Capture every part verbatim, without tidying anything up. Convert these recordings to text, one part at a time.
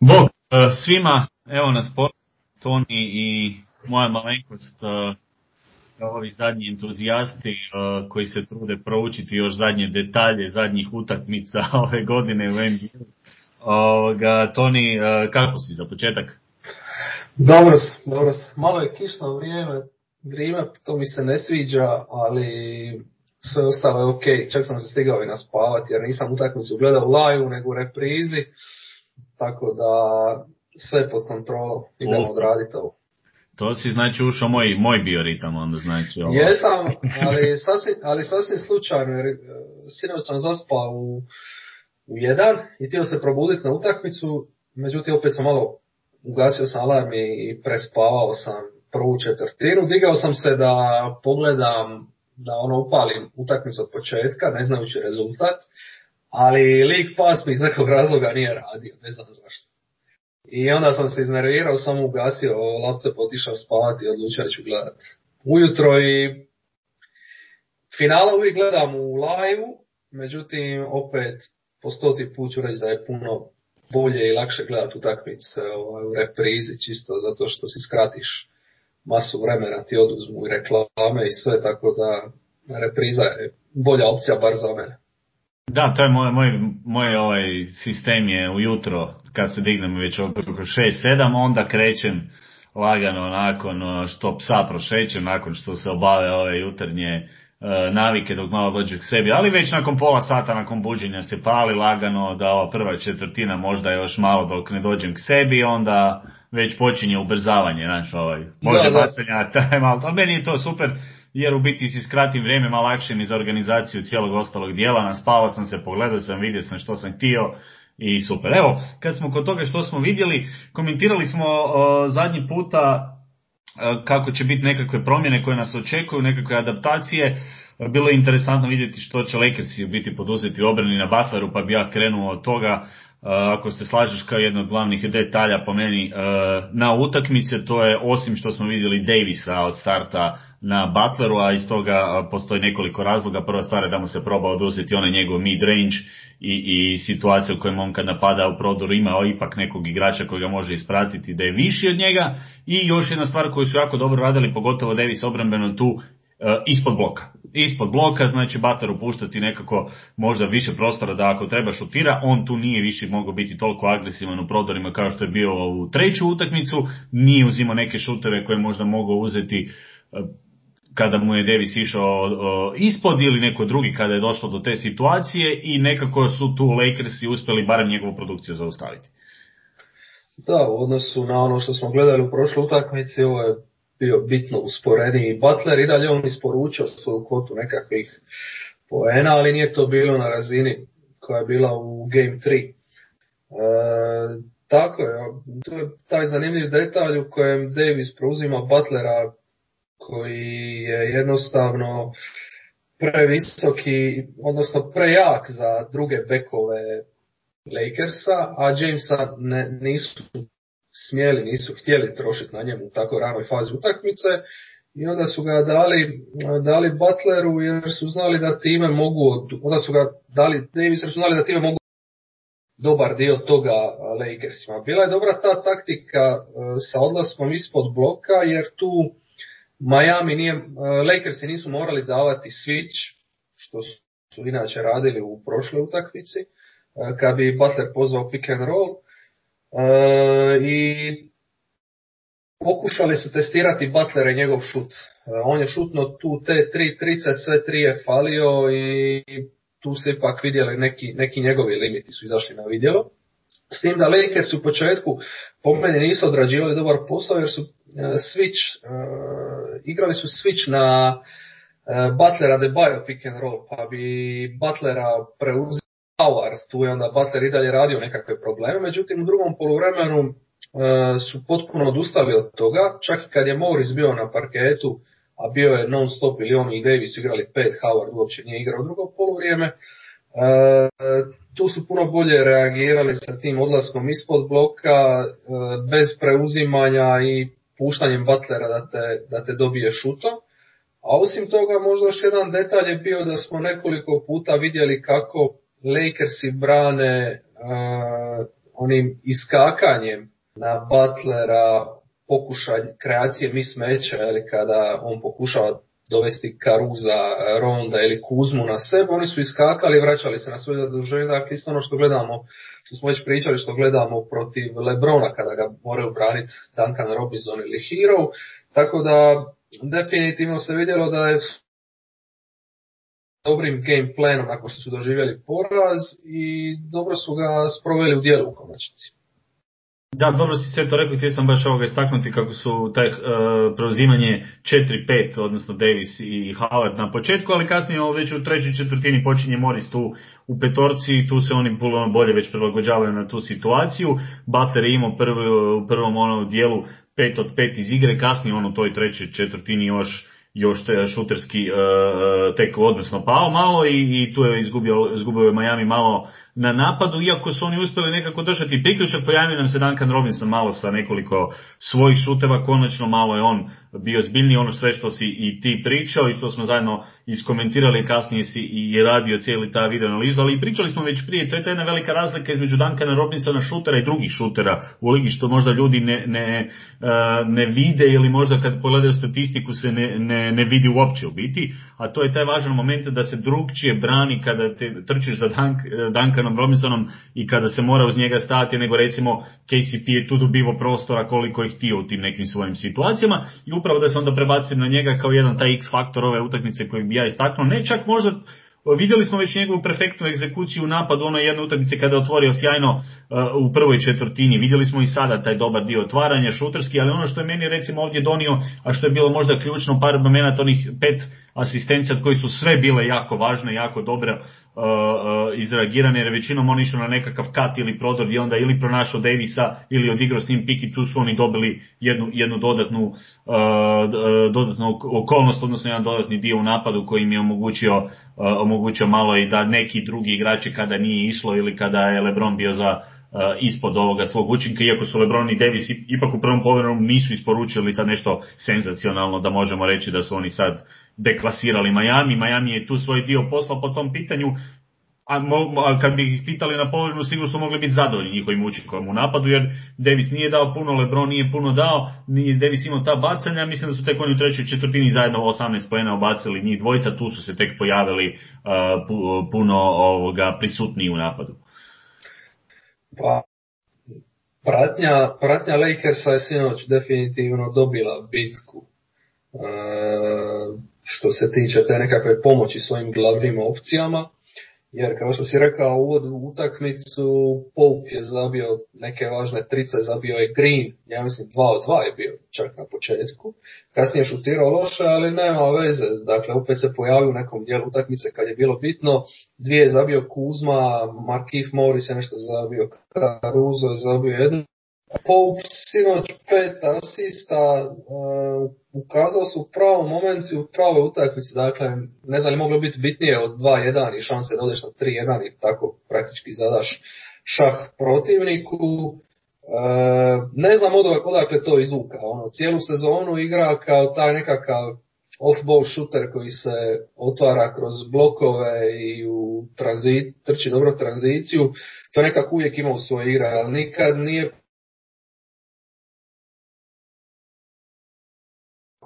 Bog uh, svima, evo nas po Toni i moja malenkost, uh, ovi zadnji entuzijasti uh, koji se trude proučiti još zadnje detalje zadnjih utakmica ove godine u N B A. Uh, Toni, uh, kako si za početak? Dobro, dobro. Malo je kišno vrijeme, vrijeme, to mi se ne sviđa, ali sve ostalo je ok. Čak sam se stigao i naspavati jer nisam utakmicu gledao live nego u reprizi. Tako da sve pod kontrolom, idemo Uf. odraditi ovo. To si znači ušao moj, moj bioritam onda znači ovo. Jesam, ali sasvim, ali sasvim slučajno jer sinoć sam zaspao u, u jedan i htio se probuditi na utakmicu, međutim opet sam malo ugasio sam alarm i prespavao sam prvu četvrtinu, digao sam se da pogledam, da ono upalim utakmicu od početka, ne znajući rezultat. Ali lik pas mi iz nekog razloga nije radio, ne znam zašto. I onda sam se iznervirao, sam ugasio laptop, otišao spavati i odlučio ću gledati ujutro i finala uvijek gledam u live-u, međutim opet po stoti put ću reći da je puno bolje i lakše gledati utakmice ovaj, u reprizi, čisto zato što si skratiš masu vremena, ti oduzmu i reklame i sve, tako da repriza je bolja opcija bar za mene. Da, to je moj, moj, moj ovaj sistem je ujutro, kad se dignem već oko šest sedam, onda krećem lagano nakon što psa prošećem, nakon što se obave ove jutarnje uh, navike dok malo dođu k sebi, ali već nakon pola sata, nakon buđenja se pali lagano da ova prva četvrtina možda još malo dok ne dođem k sebi, onda već počinje ubrzavanje, znači ovaj, možda bacanja taj malo, ali meni je to super. Jer u biti si skratim vrijeme, malo lakše mi za organizaciju cijelog ostalog dijela, naspavao sam se, pogledao sam, vidio sam što sam htio i super. Evo, kad smo kod toga što smo vidjeli, komentirali smo uh, zadnji puta uh, kako će biti nekakve promjene koje nas očekuju, nekakve adaptacije. Bilo je interesantno vidjeti što će Lakersi biti poduzeti u obrani na Butleru, pa bi ja krenuo od toga. Ako se slažeš kao jedno od glavnih detalja po meni na utakmice, to je osim što smo vidjeli Davisa od starta na Butleru, a iz toga postoji nekoliko razloga. Prva stvar je da mu se proba oduzeti onaj njegov mid-range i, i situacija u kojoj on kad napada u prodoru ima ipak nekog igrača koji ga može ispratiti da je viši od njega. I još jedna stvar koju su jako dobro radili, pogotovo Davis obrambeno tu, ispod bloka. Ispod bloka, znači Butler upuštati nekako možda više prostora da ako treba šutira, on tu nije više mogao biti toliko agresivan u prodorima kao što je bio u treću utakmicu, nije uzimao neke šuteve koje možda mogao uzeti kada mu je Davis išao ispod ili neko drugi kada je došlo do te situacije i nekako su tu Lakersi uspjeli barem njegovu produkciju zaustaviti. Da, u odnosu na ono što smo gledali u prošloj utakmici, ovo je bio bitno usporediji Butler i dalje on isporučio svoju kvotu nekakvih poena, ali nije to bilo na razini koja je bila u Game tri. E, tako je, to je taj zanimljiv detalj u kojem Davis preuzima Butlera koji je jednostavno previsoki, odnosno prejak za druge bekove Lakersa, a Jamesa ne, nisu smjeli, nisu htjeli trošiti na njemu u tako ranoj fazi utakmice i onda su ga dali, dali Butleru jer su znali da time mogu, onda su ga dali Davis jer su znali da time mogu dobar dio toga Lakersima. Bila je dobra ta taktika sa odlaskom ispod bloka jer tu Miami nije, Lakersi nisu morali davati switch, što su inače radili u prošloj utakmici, kad bi Butler pozvao pick and roll. Uh, i pokušali su testirati Butlera i njegov šut. Uh, on je šutno tu te tri trice, sve tri je falio i tu se ipak vidjeli neki, neki njegovi limiti su izašli na vidjelo. S tim da Lakers u početku po meni nisu odrađivali dobar posao jer su uh, switch, uh, igrali su switch na uh, Butlera Adebayo pick and roll, pa bi Butlera preuzeli Howard, tu je onda Butler i dalje radio nekakve probleme, međutim u drugom poluvremenu e, su potpuno odustali od toga, čak i kad je Morris bio na parketu, a bio je non stop ili on i Davis igrali pet, Howard uopće nije igrao drugo poluvrijeme, e, tu su puno bolje reagirali sa tim odlaskom ispod bloka, e, bez preuzimanja i puštanjem Butlera da te, da te dobije šutom. A osim toga možda još jedan detalj je bio da smo nekoliko puta vidjeli kako Lakersi brane uh, onim iskakanjem na Butlera, pokušaj kreacije mismeća, ili kada on pokušava dovesti Carusa, Ronda ili Kuzmu na sebe, oni su iskakali i vraćali se na svoj zaduženak, isto ono što gledamo, što smo već pričali, što gledamo protiv LeBrona kada ga moraju braniti Duncan Robinson ili Herro, tako da definitivno se vidjelo da je dobrim game planom nakon što su doživjeli poraz i dobro su ga sproveli u djelu u konačnici. Da, dobro si sve to rekao, htio sam baš ovoga istaknuti kako su taj uh, preuzimanje četiri pet, odnosno Davis i Howard na početku, ali kasnije ovo već u trećoj četvrtini počinje Morris tu u petorci i tu se oni puno bolje već prilagođavaju na tu situaciju. Butler je imao prv, u prvom onom dijelu pet od pet iz igre, kasnije on u toj trećoj četvrtini još još šuterski uh, tek odnosno pao malo i, i tu je izgubio, izgubio Miami malo na napadu, iako su oni uspjeli nekako držati priključak, pojavio nam se Duncan Robinson malo sa nekoliko svojih šuteva, konačno malo je on bio zbiljniji, ono sve što si i ti pričao i što smo zajedno iskomentirali, kasnije si i radio cijeli ta video analizu, ali i pričali smo već prije, to je ta jedna velika razlika između Duncana Robinsona šutera i drugih šutera u ligi, što možda ljudi ne, ne, ne vide ili možda kad pogledaju statistiku se ne, ne, ne vidi uopće u biti, a to je taj važan moment da se drugčije brani kada te trčiš za Dunk, Duncan Robinsonom i kada se mora uz njega stati, nego recimo K C P je tu dobivo prostora koliko je htio u tim nekim svojim situacijama i upravo da se onda prebacim na njega kao jedan taj X faktor ove utakmice kojeg bi ja istaknuo, ne čak možda. Vidjeli smo već njegovu perfektnu egzekuciju u napadu, ono jedne utakmice kada je otvorio sjajno uh, u prvoj četvrtini. Vidjeli smo i sada taj dobar dio otvaranja šuterski, ali ono što je meni recimo ovdje donio, a što je bilo možda ključno, par momenata onih pet asistencija koji su sve bile jako važne, jako dobre uh, uh, izreagirane, jer većinom on išao na nekakav kat ili prodor i onda ili pronašao Davisa ili odigrao s njim pik i tu su oni dobili jednu, jednu dodatnu, uh, dodatnu okolnost, odnosno jedan dodatni dio u napadu koji im je omogućio uh, omogućio malo i da neki drugi igrači kada nije išlo ili kada je LeBron bio za uh, ispod ovoga svog učinka, iako su LeBron i Davis ipak u prvom povredu nisu isporučili sad nešto senzacionalno da možemo reći da su oni sad deklasirali Miami. Miami je tu svoj dio posla po tom pitanju, a, mo, a kad bi ih pitali na povredu sigurno su mogli biti zadovoljni njihovim učinkom u napadu, jer Davis nije dao puno, LeBron nije puno dao, nije Davis imao ta bacanja, mislim da su tek oni u trećoj četvrtini zajedno osamnaest poena obacili njih dvojica, tu su se tek pojavili uh, puno ovoga prisutniji u napadu. Pa pratnja, pratnja Lakersa je sinoć definitivno dobila bitku. Uh, što se tiče te nekakve pomoći svojim glavnim opcijama, jer kao što si rekao u uvodu utakmicu, Pope je zabio neke važne trice, zabio je Green, ja mislim dva od dva je bio čak na početku, kasnije šutirao loše, ali nema veze, dakle opet se pojavio u nekom dijelu utakmice kad je bilo bitno, dvije je zabio Kuzma, Markieff Morris je nešto zabio, Caruso je zabio jednu, Pope sinoć pet asista, uh, ukazao su u pravom momentu, u pravoj utakmici, dakle, ne znam li moglo biti bitnije od dva jedan i šanse da odeš na tri jedan i tako praktički zadaš šah protivniku. Uh, ne znam odakle to izvuka, ono, cijelu sezonu igra kao taj nekakav off-ball shooter koji se otvara kroz blokove i u tranzi, trči dobro tranziciju, to nekako uvijek ima u svojoj igri, ali nikad nije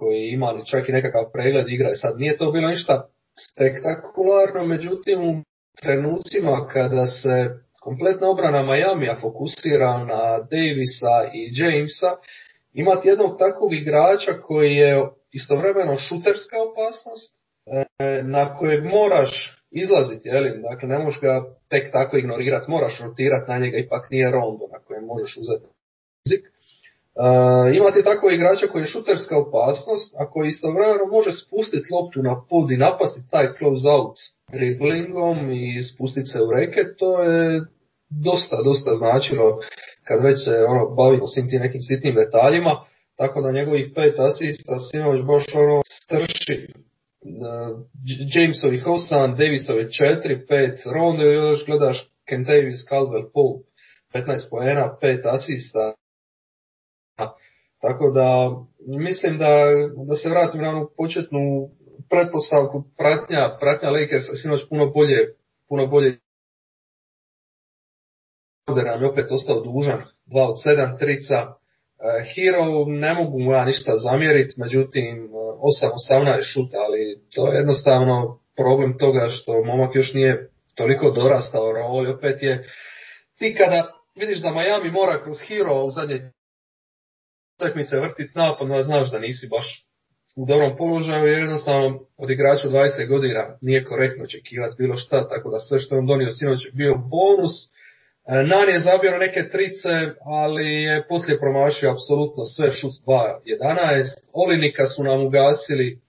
koji imali čak i nekakav pregled igre. Sad nije to bilo ništa spektakularno, međutim u trenucima kada se kompletna obrana Miamija fokusira na Davisa i Jamesa, imati jednog takvog igrača koji je istovremeno šuterska opasnost, na kojeg moraš izlaziti, jeli? Dakle ne možeš ga tek tako ignorirati, moraš rotirati na njega, ipak nije Rondo na kojem možeš uzeti rizik. Uh, imate tako igrača koji je šuterska opasnost, a koji istovremeno može spustiti loptu na pod i napasti taj close out driblingom i spustiti se u reket, to je dosta, dosta značilo kad već se ono, bavimo svim tim nekim sitnim detaljima, tako da njegovih pet asista sinoć baš ono strši. Uh, Jamesovih osam, Davisove četiri, pet, Rondo još gledaš Kentavious Caldwell-Pope, petnaest poena, pet asista. Tako da mislim da, da se vratim na onu početnu pretpostavku, pratnja, pratnja Lakersa sinoć puno bolje, puno bolje Crowder nam je opet ostao dužan, dva od sedam trica. Herro ne mogu mu ja ništa zamjeriti, međutim osam osamnaest je šut, ali to je jednostavno problem toga što momak još nije toliko dorastao roli. Opet je, ti kada vidiš da Miami mora kroz Herro u zadnje utakmice vrtiti napadno, znaš da nisi baš u dobrom položaju, jer jednostavno od igrača dvadeset godina nije korektno očekivati bilo šta, tako da sve što je on donio sinoć je bio bonus. Nan je zabio neke trice, ali je poslije promašio apsolutno sve, šut dva jedanaest. Olynyka su nam ugasili. E,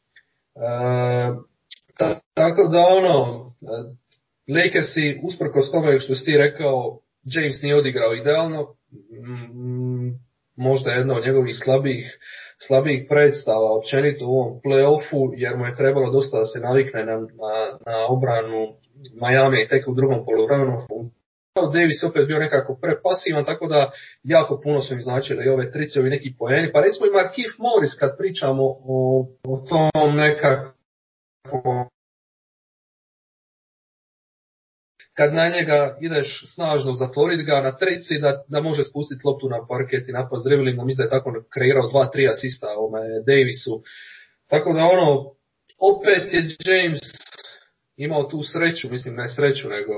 ta, tako da ono, Lakersi, usprkos tome što si ti rekao, James nije odigrao idealno. M, možda jedna od njegovih slabijih, slabijih predstava općenito u ovom play-offu, jer mu je trebalo dosta da se navikne na, na, na obranu Miami i tek u drugom poluvremenu. Davis opet bio nekako prepasivan, tako da jako puno su im značili i ove trice, ovi neki poeni. Pa recimo i Markieff Morris, kad pričamo o, o tom nekako, kad na njega ideš snažno zatvoriti ga na trici, da, da može spustiti loptu na parket i napast driblingom. Mislim da je tako kreirao dva, tri asista ovome Davisu. Tako da ono, opet je James imao tu sreću, mislim ne sreću, nego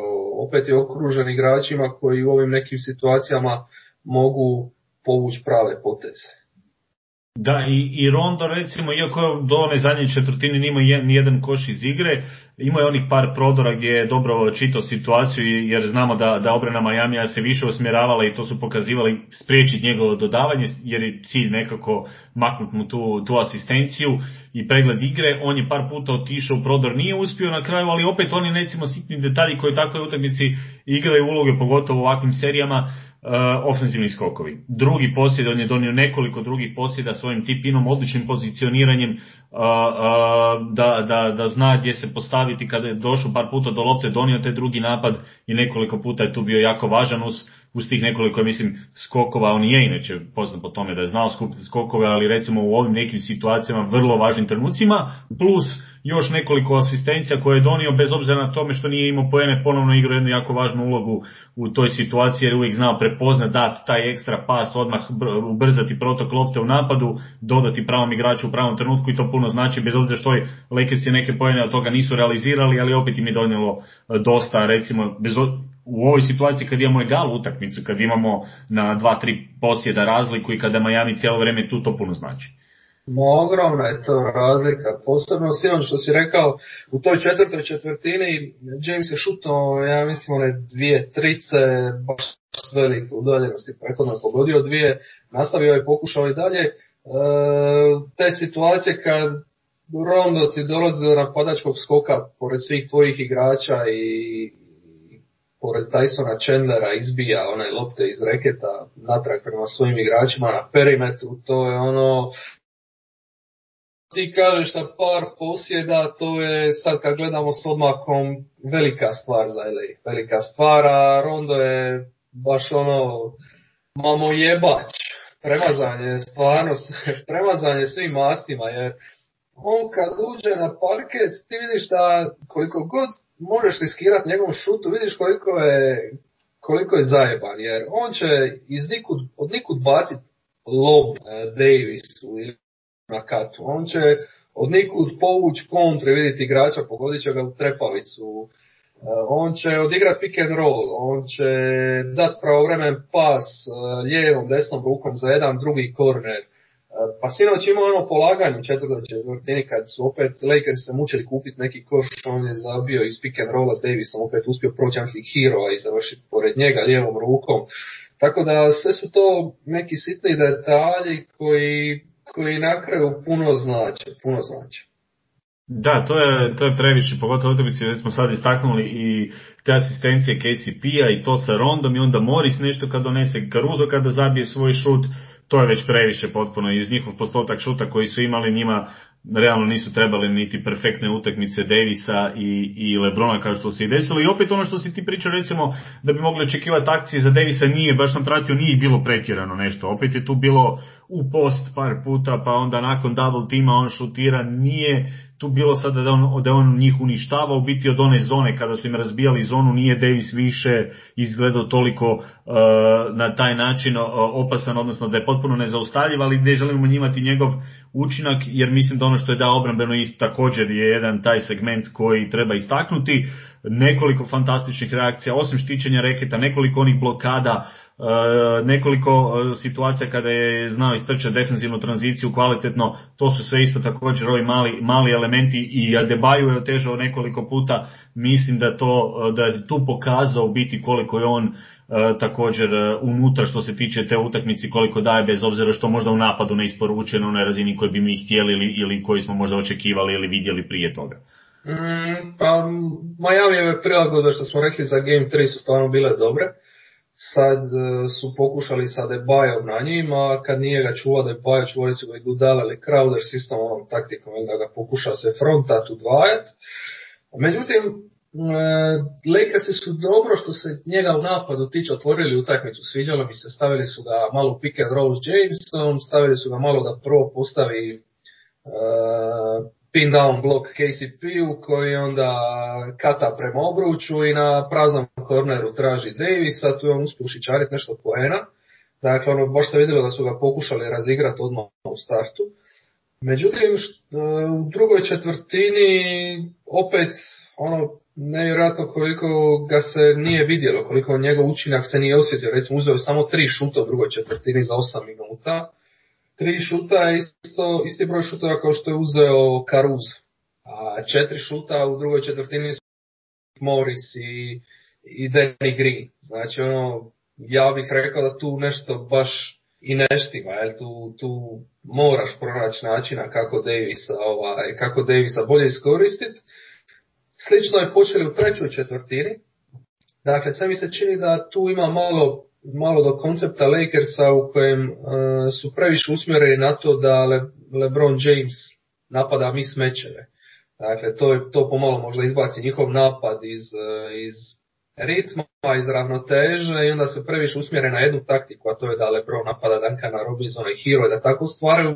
opet je okružen igračima koji u ovim nekim situacijama mogu povući prave poteze. Da, i, i Rondo recimo, iako do one zadnje četvrtine nima nijedan koš iz igre, ima je onih par prodora gdje je dobro čitao situaciju, jer znamo da, da obrana Majamija se više usmjeravala i to su pokazivali spriječiti njegovo dodavanje, jer je cilj nekako maknuti mu tu, tu asistenciju i pregled igre. On je par puta otišao u prodor, nije uspio na kraju, ali opet oni recimo sitni detalji koji takve utakmice igraju uloge, pogotovo u ovakvim serijama. Uh, ofenzivni skokovi. Drugi posjed, on je donio nekoliko drugih posjeda svojim tipinom, odličnim pozicioniranjem, uh, uh, da, da, da zna gdje se postaviti kada je došao par puta do lopte, donio taj drugi napad i nekoliko puta je tu bio jako važan uz, uz tih nekoliko, mislim, skokova. On je inače poznat po tome da je znao skupiti skokove, ali recimo u ovim nekim situacijama vrlo važnim trenucima, plus još nekoliko asistencija koje je donio, bez obzira na tome što nije imao poene, ponovno igrao jednu jako važnu ulogu u toj situaciji, jer uvijek znao prepoznat, dati taj ekstra pas, odmah ubrzati protok lopte u napadu, dodati pravom igraču u pravom trenutku, i to puno znači, bez obzira što je Lakersi neke poene od toga nisu realizirali, ali opet im je donijelo dosta, recimo, bez obzira, u ovoj situaciji kad imamo egal utakmicu, kad imamo na dva tri posjeda razliku i kada Miami cijelo vrijeme tu, to puno znači. No, ogromna je to razlika, posebno silom što si rekao, u toj četvrtoj četvrtini James je šutao, ja mislim, one dvije trice, baš s velike udaljenosti, prethodno je pogodio dvije, nastavio je, pokušao i dalje. E, te situacije kad Rondo ti dolazi do napadačkog skoka pored svih tvojih igrača i pored Tysona Chandlera izbija one lopte iz reketa natrag prema svojim igračima na perimetru, to je ono, ti kažeš na par posjeda, to je sad kad gledamo s odmakom velika stvar za L A, velika stvar, a Rondo je baš ono mamojebač, premazanje, stvarno premazanje svim mastima, jer on kad uđe na parket, ti vidiš da koliko god možeš riskirati njegovom šutu, vidiš koliko je, koliko je zajeban, jer on će iz nikud, od nikud baciti lob Davisu ili na katu, on će od nikud povući kontri, vidjeti igrača, pogodit će ga u trepavicu, on će odigrati pick and roll, on će dati pravovremen pas lijevom, desnom rukom za jedan drugi korner. Pa sinoć imao ono polaganje u četvrtoj četvrtini kad su opet Lakers se mučili kupiti neki koš, on je zabio iz pick and rolla s Davisom, opet uspio proći anskih Herroa i završiti pored njega lijevom rukom. Tako da sve su to neki sitni detalji koji, koji na kraju puno znače, puno znače. Da, to je, to je previše, pogotovo utakmici već smo sad istaknuli i te asistencije K C P-a i to sa Rondom, i onda Morris nešto kad donese, Caruso kada zabije svoj šut, to je već previše potpuno. Iz njihov postotak šuta koji su imali, njima realno nisu trebali niti perfektne utakmice Davisa i, i LeBrona kao što se i desilo. I opet ono što si ti pričao, recimo da bi mogli očekivati akcije za Davisa, nije, baš sam pratio, nije bilo pretjerano nešto. Opet je tu bilo u post par puta, pa onda nakon double teama on šutira, nije tu bilo sada da on, da on njih uništava, u biti od one zone kada su im razbijali zonu nije Davis više izgledao toliko uh, na taj način uh, opasan, odnosno da je potpuno nezaustavljiv, ali ne želimo njimati njegov učinak, jer mislim da ono što je dao obrambeno isto također je jedan taj segment koji treba istaknuti. Nekoliko fantastičnih reakcija, osim štićenja reketa, nekoliko onih blokada, nekoliko situacija kada je znao istrčati defensivnu tranziciju kvalitetno, to su sve isto također ovi mali, mali elementi, i Adebayo je otežao nekoliko puta, mislim da, to, da je tu pokazao biti koliko je on također unutra što se tiče te utakmici, koliko daje, bez obzira što možda u napadu ne isporučuje na onoj razini koju bi mi htjeli ili, ili koju smo možda očekivali ili vidjeli prije toga. Mm, pa Majamijeve prilagodbe što smo rekli za Game tri su stvarno bile dobre. Sad e, su pokušali sa Adebayom na njim, a kad nije ga čuva Adebayo, čuvali su ga Iguodala ili Crowder s istom onom taktikom, da ga pokuša se frontat udvajat. Međutim, e, Lakersi su dobro što se njega u napadu tiče otvorili utakmicu, sviđalo mi se, stavili su ga malo pick and roll s Jamesom, stavili su ga malo da prvo postavi e, pin down block K C P-u koji onda kata prema obruču i na praznom korneru traži Davisa, tu je on uspio ušičariti nešto poena. Dakle, ono, baš se vidjelo da su ga pokušali razigrati odmah u startu. Međutim, u drugoj četvrtini opet ono nevjerojatno koliko ga se nije vidjelo, koliko njegov učinak se nije osjetio. Recimo, uzeo je samo tri šuta u drugoj četvrtini za osam minuta. Tri šuta je isto, isti broj šutova kao što je uzeo Caruso. A četiri šuta u drugoj četvrtini su Morris i, i Danny Green. Znači, ono, ja bih rekao da tu nešto baš i neštima. Jel? Tu, tu moraš pronaći načina kako Davisa, ovaj, kako Davisa bolje iskoristiti. Slično je počeli u trećoj četvrtini. Dakle, sve mi se čini da tu ima malo... malo do koncepta Lakersa u kojem uh, su previše usmjereni na to da Le, LeBron James napada mismatcheve. Dakle, to, je, to pomalo možda izbaci njihov napad iz, iz ritma, iz ravnoteže, i onda se previše usmjere na jednu taktiku, a to je da LeBron napada Duncana Robinsona i Herro, da tako stvaraju,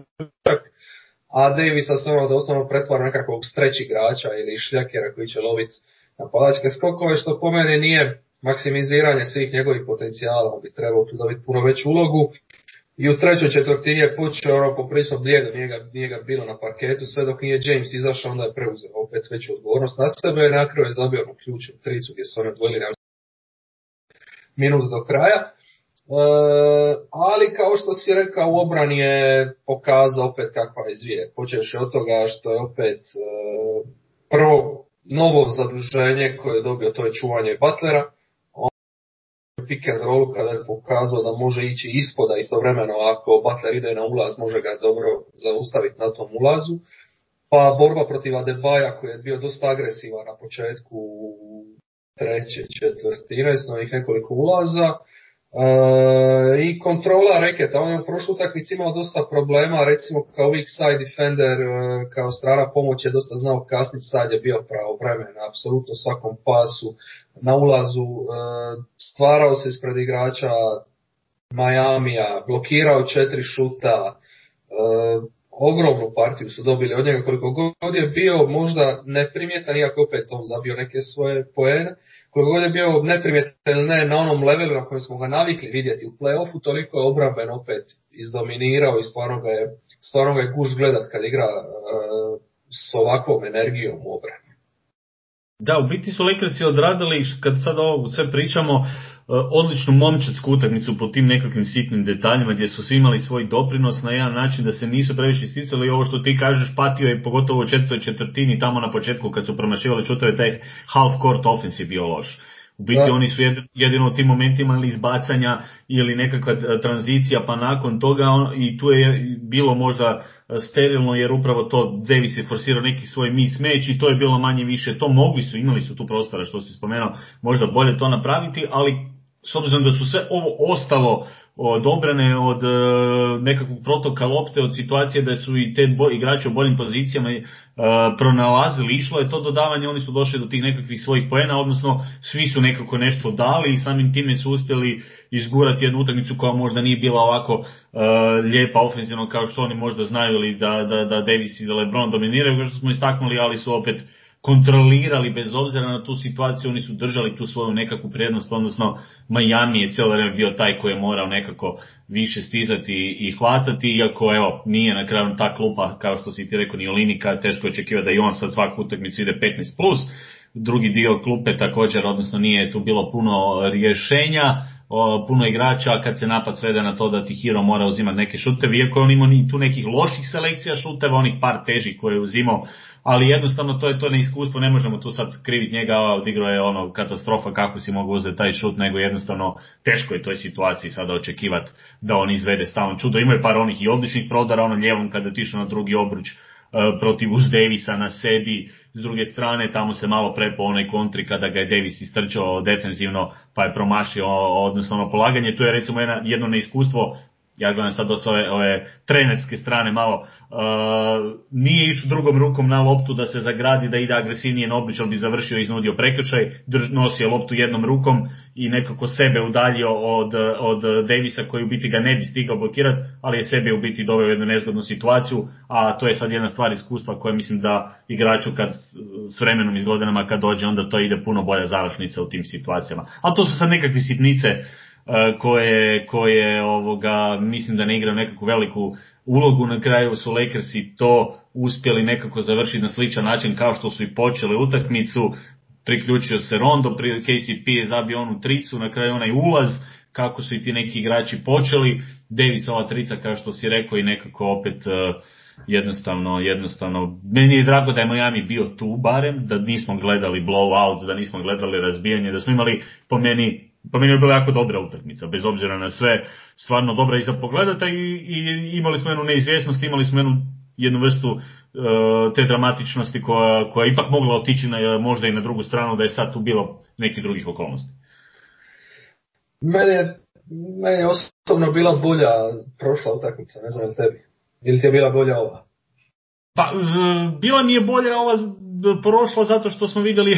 a Davisa se ono doslovno pretvara nekakvog stretch igrača ili šljakera koji će loviti napadačke skokove, što po meni nije maksimiziranje svih njegovih potencijala, on bi trebao tu dobiti puno veću ulogu. I u trećoj četvrtini je počeo ono poprilično blijedo, nije ga, nije ga bilo na parketu, sve dok nije James izašao, onda je preuzeo opet veću odgovornost na sebe i na kraju je zabio ono ključ u tricu gdje su oni odvojili minut do kraja. E, ali kao što si rekao, u obrani je pokazao opet kakva je zvijer, počevši od toga što je opet e, prvo novo zaduženje koje je dobio, to je čuvanje Butlera. Pick and roll kada je pokazao da može ići ispod, a istovremeno ako Butler ide na ulaz može ga dobro zaustaviti na tom ulazu. Pa borba protiv Adebaja koji je bio dosta agresivan na početku treće četvrtine s novih nekoliko ulaza. E, I kontrola reketa, on je u prošloj utakmici imao dosta problema, recimo kao weak side defender, kao strana pomoć je dosta znao kasniti, sad je bio pravovremen na apsolutno svakom pasu. Na ulazu stvarao se ispred igrača Majamija, blokirao četiri šuta, ogromnu partiju su dobili od njega koliko god je bio možda neprimjetan, iako opet on zabio neke svoje poene, koliko god je bio neprimjetan ne na onom levelu na kojem smo ga navikli vidjeti u play-offu, toliko je obramben opet izdominirao i stvarno ga je, stvarno ga je guš gledat kad igra uh, s ovakvom energijom u obrani. Da, u biti su Lakersi odradili, kad sad ovo sve pričamo, odličnu momčadsku utakmicu po tim nekakvim sitnim detaljima gdje su svi imali svoj doprinos na jedan način da se nisu previše isticali. Ovo što ti kažeš, patio je pogotovo u četvrtoj četvrtini, tamo na početku kad su promašivali šutove, taj half court offense je bio loš. U biti da. Oni su jedino u tim momentima imali izbacanja ili nekakva tranzicija, pa nakon toga on, i tu je bilo možda sterilno, jer upravo to Davis je forsirao neki svoj mismatch i to je bilo manje više, to mogli su, imali su tu prostora što si spomenuo, možda bolje to napraviti, ali s obzirom da su sve ovo ostalo od obrane, od nekakvog protoka lopte, od situacije da su i te bo, igrači u boljim pozicijama e, pronalazili, išlo je to dodavanje, oni su došli do tih nekakvih svojih poena, odnosno svi su nekako nešto dali i samim time su uspjeli izgurati jednu utakmicu koja možda nije bila ovako e, lijepa ofenzivno kao što oni možda znaju, ili da, da, da Davis i da LeBron dominiraju, kao što smo istaknuli, ali su opet kontrolirali bez obzira na tu situaciju, oni su držali tu svoju nekakvu prednost, odnosno Miami je cijelo vrijeme bio taj koji je morao nekako više stizati i hvatati, iako evo nije na kraju ta klupa, kao što si ti rekao, ni Olynyka, teško očekiva da i on sad svaku utakmicu ide petnaest plus, drugi dio klupe također, odnosno nije tu bilo puno rješenja, puno igrača, kad se napad svede na to da ti Herro mora uzimati neke šuteve, iako on ima tu nekih loših selekcija šuteva, onih par težih koje je uzimao, ali jednostavno to je to neiskustvo, ne možemo tu sad kriviti njega, odigrao je ono katastrofa, kako si mogu uzeti taj šut, nego jednostavno teško je toj situaciji sada očekivati da on izvede stalno čudo. Imaju par onih i odličnih prodara, ono ljevom kada je tišao na drugi obruč protiv uz Davisa na sebi, s druge strane tamo se malo prepo onaj kontri kada ga je Davis istrčao defenzivno pa je promašio, odnosno ono polaganje, tu je recimo jedno neiskustvo. Ja gledam sad do svoje ove trenerske strane malo, uh, nije išao drugom rukom na loptu da se zagradi, da ide agresivnije na oblič, ali bi završio i iznudio prekršaj, drž, nosio loptu jednom rukom i nekako sebe udaljio od, od Davisa koji u biti ga ne bi stigao blokirati, ali je sebe u biti doveo jednu nezgodnu situaciju, a to je sad jedna stvar iskustva koja mislim da igraču kad s vremenom i s godinama kad dođe, onda to ide puno bolja završnica u tim situacijama. A to su sad nekakve sitnice koje, koje ovoga, mislim da ne igra nekakvu veliku ulogu. Na kraju su Lakersi to uspjeli nekako završiti na sličan način kao što su i počeli utakmicu, priključio se Rondo, K C P je zabio onu tricu, na kraju onaj ulaz, kako su i ti neki igrači počeli, Davisova trica kao što si rekao i nekako opet jednostavno, jednostavno, meni je drago da je Miami bio tu barem, da nismo gledali blowout, da nismo gledali razbijanje, da smo imali po meni Pa meni je bila jako dobra utakmica, bez obzira na sve, stvarno dobra i za pogledata, i, i imali smo jednu neizvjesnost, imali smo jednu, jednu vrstu e, te dramatičnosti koja, koja je ipak mogla otići na, možda i na drugu stranu da je sad tu bilo nekih drugih okolnosti. Meni je, meni je osobno bila bolja prošla utakmica, ne znam tebi. Ili ti je bila bolja ova? Pa, bila mi je bolja ova prošla zato što smo vidjeli,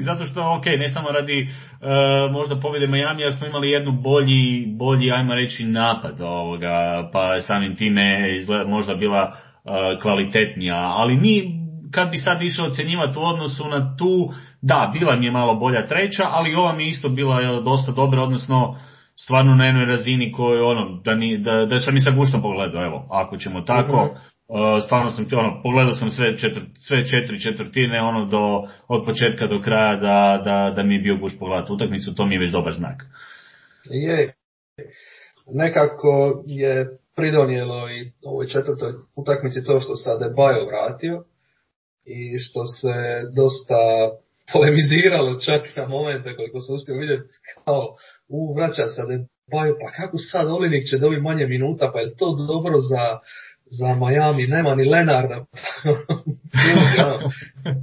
zato što, ok, ne samo radi uh, možda pobjede Miami, jer smo imali jednu bolji, bolji ajmo reći, napad ovoga, pa samim time izgleda možda bila uh, kvalitetnija, ali ni, kad bi sad išao ocjenjivati u odnosu na tu, da, bila mi je malo bolja treća, ali ova mi je isto bila dosta dobra, odnosno stvarno na jednoj razini koju, ono, da, ni, da, da sam mi sa guštom pogledao, evo, ako ćemo tako. Mm-hmm. Uh, stvarno sam ono, pogledao sam sve, četvr, sve četiri četvrtine ono do, od početka do kraja da, da, da mi je bio gušt pogledati utakmicu, to mi je već dobar znak. Je, nekako je pridonijelo i ovoj četvrtoj utakmici to što se Adebayo vratio i što se dosta polemiziralo čak na momente koliko sam uspio vidjeti kao u vraća se Adebayo, pa kako sad Olynyk će dobiti manje minuta, pa je to dobro za za Miami, nema ni Lenarda.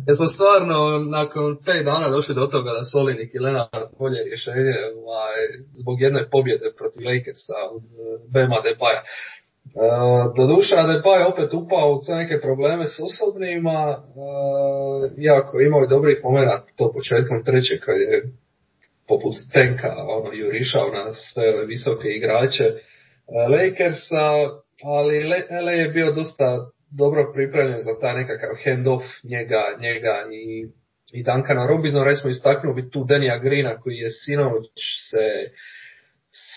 Jer smo stvarno nakon pet dana došli do toga da su Olynyk i Lenard bolje rješenje zbog jedne pobjede protiv Lakersa od Bema Adebayo. Doduše Adebayo je opet upao u te neke probleme s osobnima, iako imao je dobrih momenata to početkom trećeg kad je poput tenka ono, jurišao na sve visoke igrače Lakersa, ali L A je bio dosta dobro pripremljen za taj nekakav hand-off njega, njega i, i Duncana Robinson, recimo istaknuo bi tu Denija Greena koji je sinoć se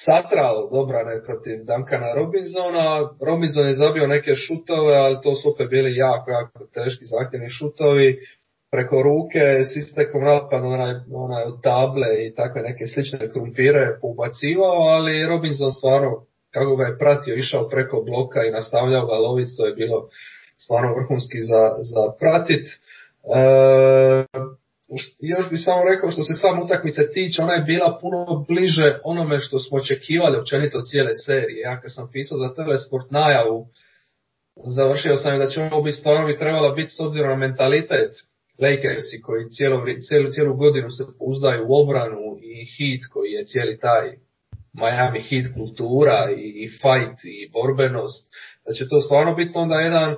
satrao od obrane protiv Duncana Robinsona. Robinson je zabio neke šutove, ali to su opet bili jako, jako teški zahtjevni šutovi preko ruke, s istekom napada onaj, onaj od table i takve neke slične krumpire poubacivao, ali Robinson stvarno kako ga je pratio, išao preko bloka i nastavljao ga loviti, to je bilo stvarno vrhunski za, za pratit. E, još bi samo rekao što se sam utakmice tiče, ona je bila puno bliže onome što smo očekivali općenito cijele serije. Ja kad sam pisao za Telesport najavu, završio sam da će ovo biti stvarno bi trebala biti s obzirom na mentalitet Lakersi koji cijelu, cijelu, cijelu godinu se uzdaju u obranu i hit koji je cijeli taj Miami hit kultura i, i fight i borbenost, da će to stvarno biti onda jedan,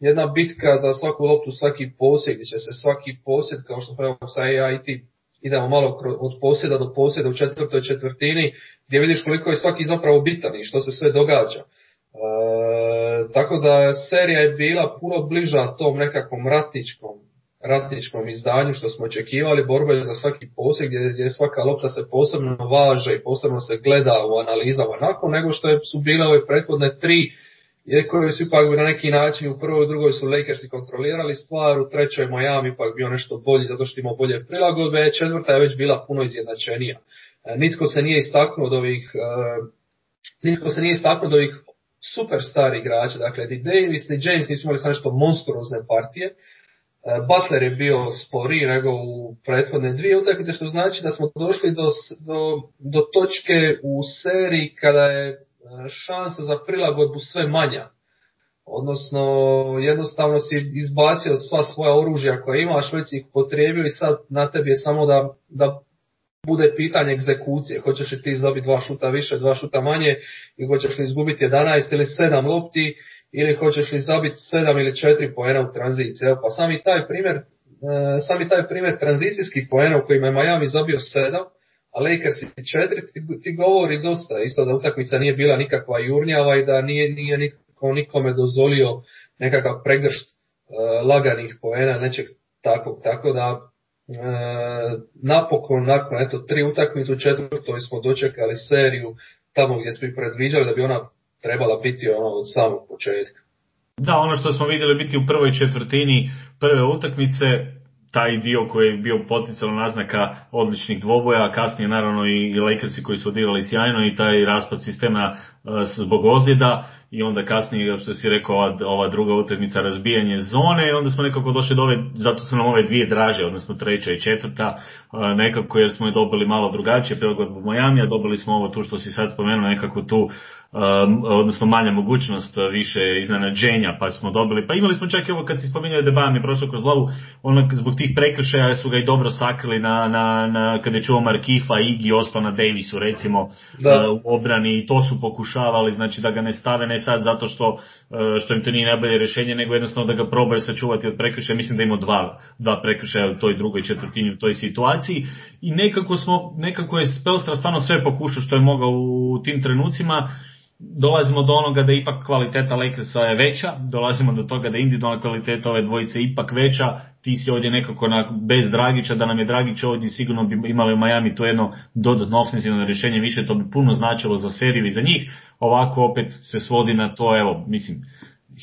jedna bitka za svaku loptu, svaki posjed, gdje će se svaki posjed, kao što pravimo sa i ti, idemo malo od posjeda do posjeda u četvrtoj četvrtini, gdje vidiš koliko je svaki zapravo bitan i što se sve događa. E, tako da serija je bila puno bliža tom nekakvom ratničkom, ratničkom izdanju što smo očekivali, borba je za svaki posjed, gdje, gdje svaka lopta se posebno važe i posebno se gleda u analizama, nakon nego što je, su bile ove prethodne tri, koje su ipak na neki način u prvoj i drugoj su Lakersi kontrolirali stvar, u trećoj Miami ipak bio nešto bolji zato što imao bolje prilagodbe, četvrta je već bila puno izjednačenija. Nitko se nije istaknuo od ovih, nitko se nije istaknuo od ovih super stari igrača, dakle ni Davis ni James nisu imali sa nešto monstruozne partije. Butler je bio sporiji nego u prethodne dvije utakmice, što znači da smo došli do, do, do točke u seriji kada je šansa za prilagodbu sve manja. Odnosno, jednostavno si izbacio sva svoja oružja koja imaš, već si ih upotrijebio i sad na tebi je samo da, da bude pitanje egzekucije. Hoćeš li ti izdobiti dva šuta više, dva šuta manje, i hoćeš li izgubiti jedanaest ili sedam lopti, ili hoćeš li zabiti sedam ili četiri poena u tranziciji. Evo, pa sami taj primjer, sami taj primjer tranzicijskih poena u kojima je Miami zabio sedam, a Lakersi četiri, ti, ti govori dosta. Isto da utakmica nije bila nikakva jurnjava i da nije, nije niko, nikome dozvolio nekakav pregršt e, laganih poena, nečeg takvog. Tako da e, napokon, nakon eto, tri utakmice, u četvrtoj smo dočekali seriju tamo gdje smo i predviđali da bi ona trebala biti ono od samog početka. Da, ono što smo vidjeli biti u prvoj četvrtini prve utakmice, taj dio koji je bio potencijalna naznaka odličnih dvoboja, a kasnije naravno i Lakersi koji su odigrali sjajno i taj raspad sistema zbog ozljeda, i onda kasnije, što si rekao, ova, ova druga utakmica, razbijanje zone, i onda smo nekako došli do ove, zato su nam ove dvije draže, odnosno treća i četvrta, nekako jer smo je dobili malo drugačije prilagodbu Miamija, dobili smo ovo tu što si sad spomenuo, nekako tu, Um, odnosno manja mogućnost više iznenađenja, pa smo dobili, pa imali smo čak i ovo kad si spominjao Adebayo, mi je prošlo kroz glavu, ono, zbog tih prekršaja su ga i dobro sakrili na, na, na kada je čuo Markiffa, Igi ostao na Davisu recimo da. Uh, u obrani, i to su pokušavali, znači da ga ne stave, ne sad zato što, uh, što im to nije najbolje rješenje, nego jednostavno da ga probaju sačuvati od prekršaja. Mislim da ima dva, dva prekršaja u toj drugoj četvrtini u toj situaciji, i nekako smo, nekako je Spelstra stvarno sve pokušao što je mogao u tim trenucima. Dolazimo do onoga da ipak kvaliteta Lakersa je veća, dolazimo do toga da individualna kvaliteta ove dvojice ipak veća, ti si ovdje nekako na, bez Dragića, da nam je Dragić ovdje sigurno bi imali u Miami to jedno dodatno ofenzivno rješenje više, to bi puno značilo za seriju i za njih, ovako opet se svodi na to, evo, mislim,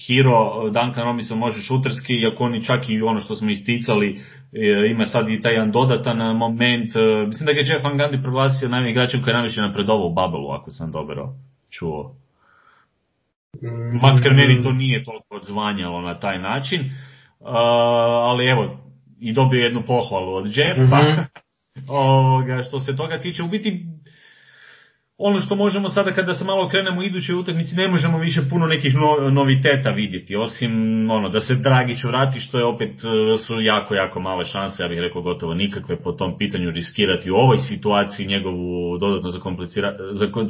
Herro, Duncan Robinson može šuterski, iako oni čak i ono što smo isticali, ima sad i taj jedan dodatan moment, mislim da ga je Jeff Van Gundy proglasio najbolji igračem koji je najviše napredovao u bubble-u, ako sam dobro čuo. Makar meni to nije toliko odzvanjalo na taj način, uh, ali evo, i dobio jednu pohvalu od Jeffa, mm-hmm. ovoga, što se toga tiče. U biti, ono što možemo sada kada se malo krenemo u idućoj utakmici, ne možemo više puno nekih no, noviteta vidjeti, osim ono da se Dragić vrati, što je opet su jako, jako male šanse, ja bih rekao gotovo nikakve po tom pitanju, riskirati u ovoj situaciji njegovu dodatno zakomplicira,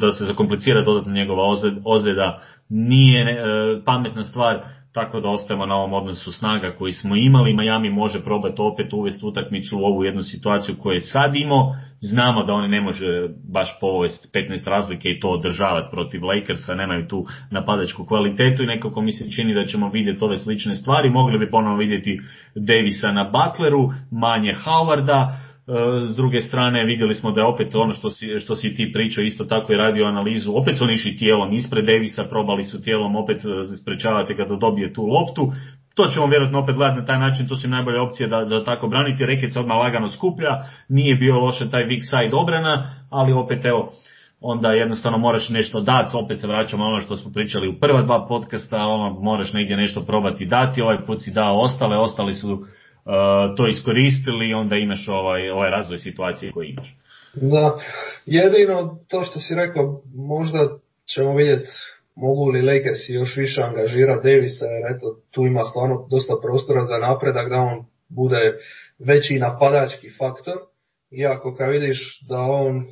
da se zakomplicira dodatno njegova ozljeda nije e, pametna stvar, tako da ostajemo na ovom odnosu snaga koji smo imali. Miami može probati opet uvesti utakmicu u ovu jednu situaciju koju je sad imao. Znamo da oni ne može baš povesti petnaest razlike i to održavati protiv Lakersa, nemaju tu napadačku kvalitetu, i nekako mi se čini da ćemo vidjeti ove slične stvari. Mogli bi ponovno vidjeti Davisa na Butleru, manje Howarda. S druge strane, vidjeli smo da je opet ono što si, što si ti pričao, isto tako i radio analizu, opet su oni išli tijelom ispred Davisa, probali su tijelom opet sprečavati ga da dobije tu loptu. To ćemo vjerojatno opet gledati na taj način, to su im najbolje opcije da, da tako braniti. Reket se odmah lagano skuplja, nije bio loše taj weak side obrana, ali opet evo, onda jednostavno moraš nešto dati, opet se vraćamo na ono što smo pričali u prva dva podcasta, ono, moraš negdje nešto probati dati, ovaj put si dao ostale, ostali su Uh, to iskoristili, onda imaš ovaj, ovaj razvoj situacije koji imaš. Da, jedino to što si rekao, možda ćemo vidjeti mogu li Lakersi još više angažirati Davisa, jer eto, tu ima stvarno dosta prostora za napredak, da on bude veći napadački faktor, iako kad vidiš da on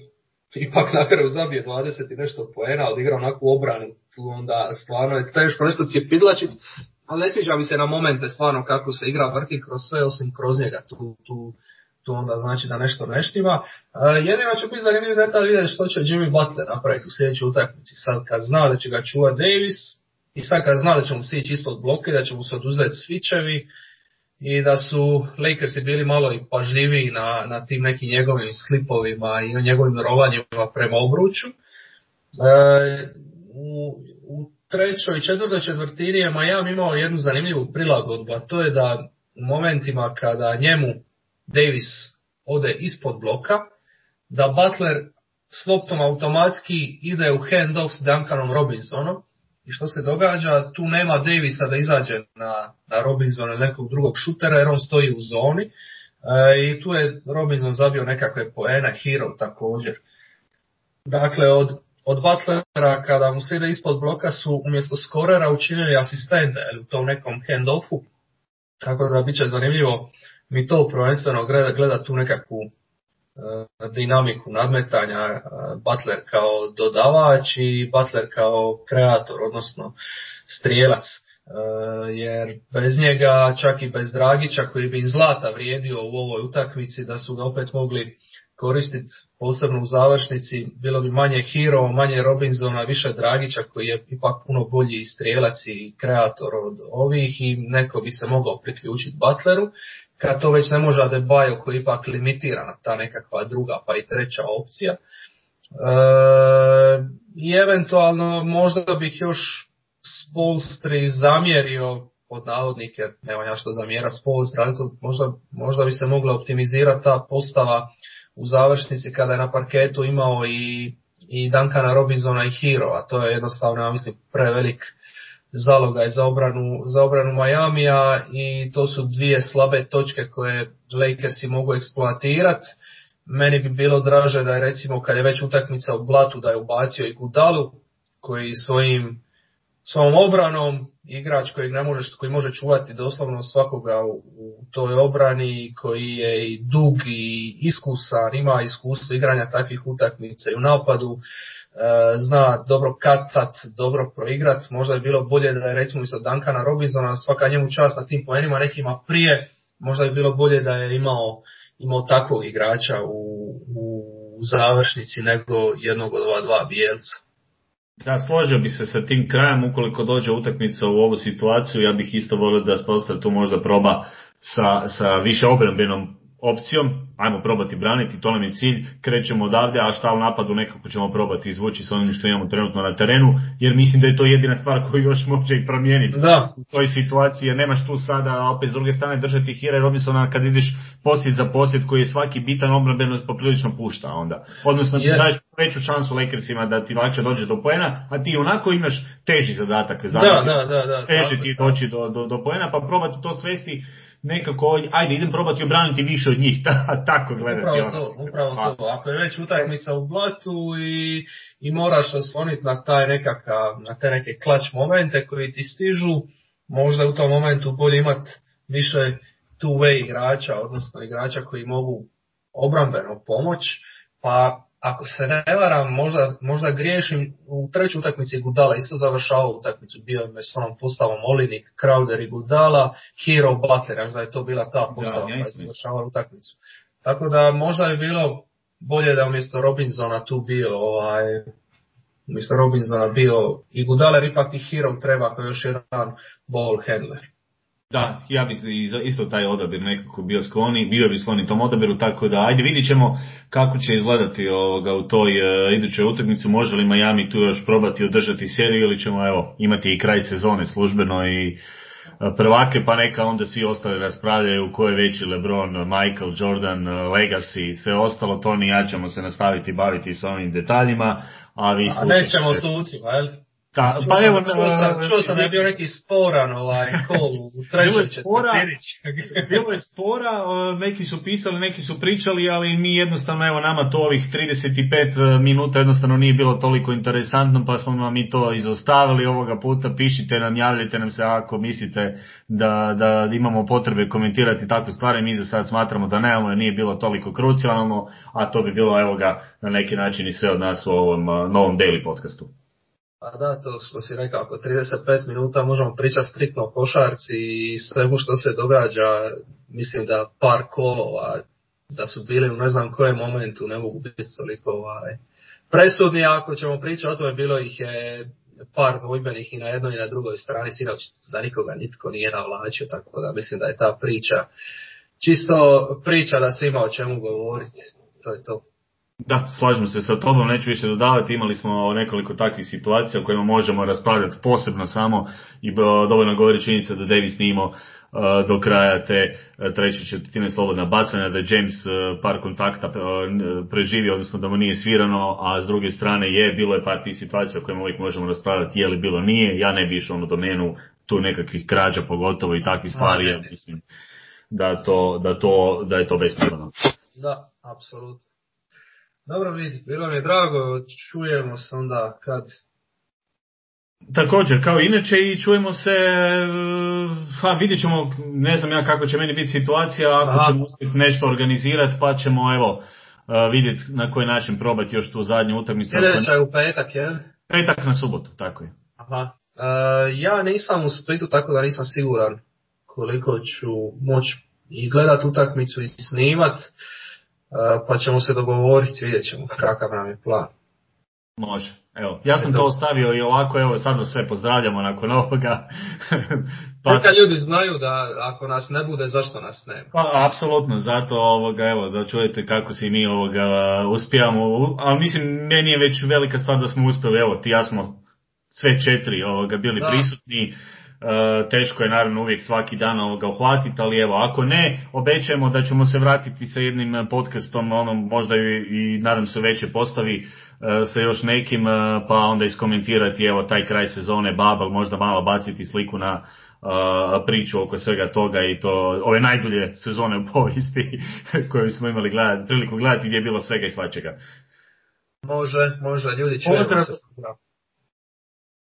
ipak na kraju zabije dvadeset i nešto poena, ali igra onakvu obranu, onda stvarno je teško nešto cjepidlačiti, ali ne sviđa mi se na momente stvarno kako se igra vrti kroz sve osim kroz njega, tu, tu, tu onda znači da nešto neštima. Uh, jedino će biti zanimljiv detalj vidjeti što će Jimmy Butler napraviti u sljedećoj utakmici, sad kad zna da će ga čuvati Davis i sad kad zna da će mu se ići ispod bloka, da će mu se oduzeti switchevi, i da su Lakersi bili malo i pažljiviji na, na tim nekim njegovim slipovima i njegovim rovanjima prema obruču. E, u, u trećoj i četvrtoj četvrtini je Miami imao jednu zanimljivu prilagodbu, a to je da u momentima kada njemu Davis ode ispod bloka, da Butler s loptom automatski ide u hand-off s Duncanom Robinsonom. I što se događa, tu nema Davisa da izađe na, na Robinson ili nekog drugog šutera jer on stoji u zoni, e, i tu je Robinson zabio nekakve poena, Herro također. Dakle, od, od Butlera kada mu se ide ispod bloka su umjesto skorera učinili asistente u tom nekom hand-offu, tako da bit će zanimljivo mi to prvenstveno gleda, gleda tu nekakvu dinamiku nadmetanja, Butler kao dodavač i Butler kao kreator, odnosno strijelac, jer bez njega, čak i bez Dragića koji bi zlata vrijedio u ovoj utakmici da su ga opet mogli koristiti posebno u završnici, bilo bi manje Herro, manje Robinsona, više Dragića koji je ipak puno bolji strijelac i kreator od ovih i neko bi se mogao priključiti Butleru. Kad to već ne može Adebayo koji je ipak limitirana ta nekakva druga pa i treća opcija. E, I eventualno možda bih još Spolstri zamjerio pod navodnike, nema ja što zamjera Spolstra, možda, možda bi se mogla optimizirati ta postava u završnici kada je na parketu imao i, i Duncana Robinsona i Herro, a to je jednostavno, ja mislim, prevelik zalogaj za obranu, za obranu Miamija i to su dvije slabe točke koje Lakersi mogu eksploatirati. Meni bi bilo draže da je recimo kad je već utakmica u blatu da je ubacio Iguodalu koji svojim svojom obranom, igrač kojeg ne može, koji može čuvati doslovno svakoga u, u toj obrani, koji je i dug i iskusan, ima iskustvo igranja takvih utakmica i u napadu, e, zna dobro kacat, dobro proigrat, možda je bilo bolje da je recimo isto Duncana Robinsona, svaka njemu čast na tim poenima nekima prije, možda je bilo bolje da je imao, imao takvog igrača u, u završnici nego jednog od ova dva bijelca. Da, složio bi se sa tim krajem, ukoliko dođe utakmica u ovu situaciju, ja bih isto volio da Spolstra tu možda proba sa, sa više obrambenom opcijom, ajmo probati braniti, to nam je cilj, krećemo odavde, a šta u napadu nekako ćemo probati izvući s onim što imamo trenutno na terenu, jer mislim da je to jedina stvar koju još može i promijeniti da. U toj situaciji, jer nemaš tu sada, opet s druge strane držati Herra i Robinsona kad ideš posjed za posjed koji je svaki bitan obrambeno poprilično pušta onda. Odnosno ti daješ veću šansu Lakersima da ti lakše dođe do poena, a ti onako imaš teži zadatak, zadatak da, da, da, da, teže ti doći do, do, do poena, pa probati to svesti nekako, ajde, idem probati obraniti više od njih, tako gledati. Upravo to, upravo to. Ako je već utakmica u blatu i, i moraš osloniti na, taj nekaka, na te neke klač momente koji ti stižu, možda u tom momentu bolje imati više two-way igrača, odnosno igrača koji mogu obrambeno pomoć, pa ako se ne varam, možda, možda griješim, u trećoj utakmici Iguodala isto završava utakmicu, bio je s onom postavom Olynyk, Crowder i Iguodala, Herro Butler, znači da je to bila ta postava koja je završavala utakmicu. Tako da možda bi bilo bolje da umjesto Robinsona tu bio, ovaj, umjesto Robinsona bio Iguodala, jer ipak ti Herro treba kao još jedan ball handler. Da, ja bi isto taj odabir nekako bio skloni, bio bi skloni tom odabiru, tako da ajde vidit ćemo kako će izgledati ovoga u toj uh, idućoj utakmici, može li Miami tu još probati održati seriju ili ćemo evo imati i kraj sezone službeno i uh, prvake, pa neka onda svi ostali raspravljaju ko je veći LeBron, Michael, Jordan, Legacy, sve ostalo, Toni i ja ćemo se nastaviti baviti s ovim detaljima, a vi slušajte. A nećemo s ucima, jel? Da, čuo, pa sam, evo, čuo, sam, čuo sam da je bio neki sporan ovaj kol u trećoj četvrtini. Bilo je spora, neki su pisali, neki su pričali, ali mi jednostavno, evo, nama to ovih trideset pet minuta jednostavno nije bilo toliko interesantno, pa smo vam mi to izostavili ovoga puta. Pišite nam, javljajte nam se ako mislite da, da imamo potrebe komentirati takve stvari. Mi za sad smatramo da nemamo, jer nije bilo toliko krucijalno, a to bi bilo, evo ga, na neki način i sve od nas u ovom novom Daily podcastu. A da, to što si rekao, ako trideset pet minuta možemo pričati striktno o košarci i svemu što se događa, mislim da par kolova da su bili u ne znam kojem momentu ne mogu biti toliko ovaj, presudni, ako ćemo pričati o tome, bilo ih je par dvojbenih i na jednoj i na drugoj strani, sinoć da nikoga nitko nije navlačio, tako da mislim da je ta priča čisto priča da se ima o čemu govoriti, to je to. Da, slažem se sa tobom, neću više dodavati, imali smo nekoliko takvih situacija o kojima možemo raspravljati posebno samo i dovoljno govori činjenica da Davis nije imao do kraja te treće četvrtine slobodna bacanja, da je James par kontakta preživio, odnosno da mu nije svirano, a s druge strane je, bilo je par tih situacija o kojima uvijek možemo raspravljati, je li bilo nije, ja ne bi išao na domenu tu nekakvih krađa pogotovo i takvih stvari, ja mislim da, to, da, to, da je to bespravno. Da, apsolutno. Dobro, vidi, bilo mi je drago, čujemo se onda kad... Također, kao inače, i čujemo se, ha, vidjet ćemo, ne znam ja kako će meni biti situacija, ako Aha. ćemo uspjeti nešto organizirati, pa ćemo, evo, vidjeti na koji način probati još tu zadnju utakmicu. Sljedeća je u petak, jel? Petak na subotu, tako je. Aha. E, ja nisam u Splitu, tako da nisam siguran koliko ću moći i gledati utakmicu i snimati. Pa ćemo se dogovoriti, vidjet ćemo kakav nam je plan. Može, evo, ja sam to ostavio i ovako, evo, sad nas sve pozdravljamo nakon ovoga. Pa neka ljudi znaju da ako nas ne bude, zašto nas nema. Pa, apsolutno, zato ovoga, evo, da čujete kako si mi ovoga uspijamo, ali mislim, meni je već velika stvar da smo uspjeli, evo, ti ja smo sve četiri ovoga bili da. prisutni. Teško je naravno uvijek svaki dan ovoga uhvatiti, ali evo, ako ne, obećajemo da ćemo se vratiti sa jednim podcastom, onom možda i nadam se veće postavi sa još nekim, pa onda iskomentirati evo taj kraj sezone Babel, možda malo baciti sliku na priču oko svega toga i to ove najdulje sezone u povijesti koju smo imali gledati, priliku gledati, gdje je bilo svega i svačega. Može, može, ljudi čujemo se.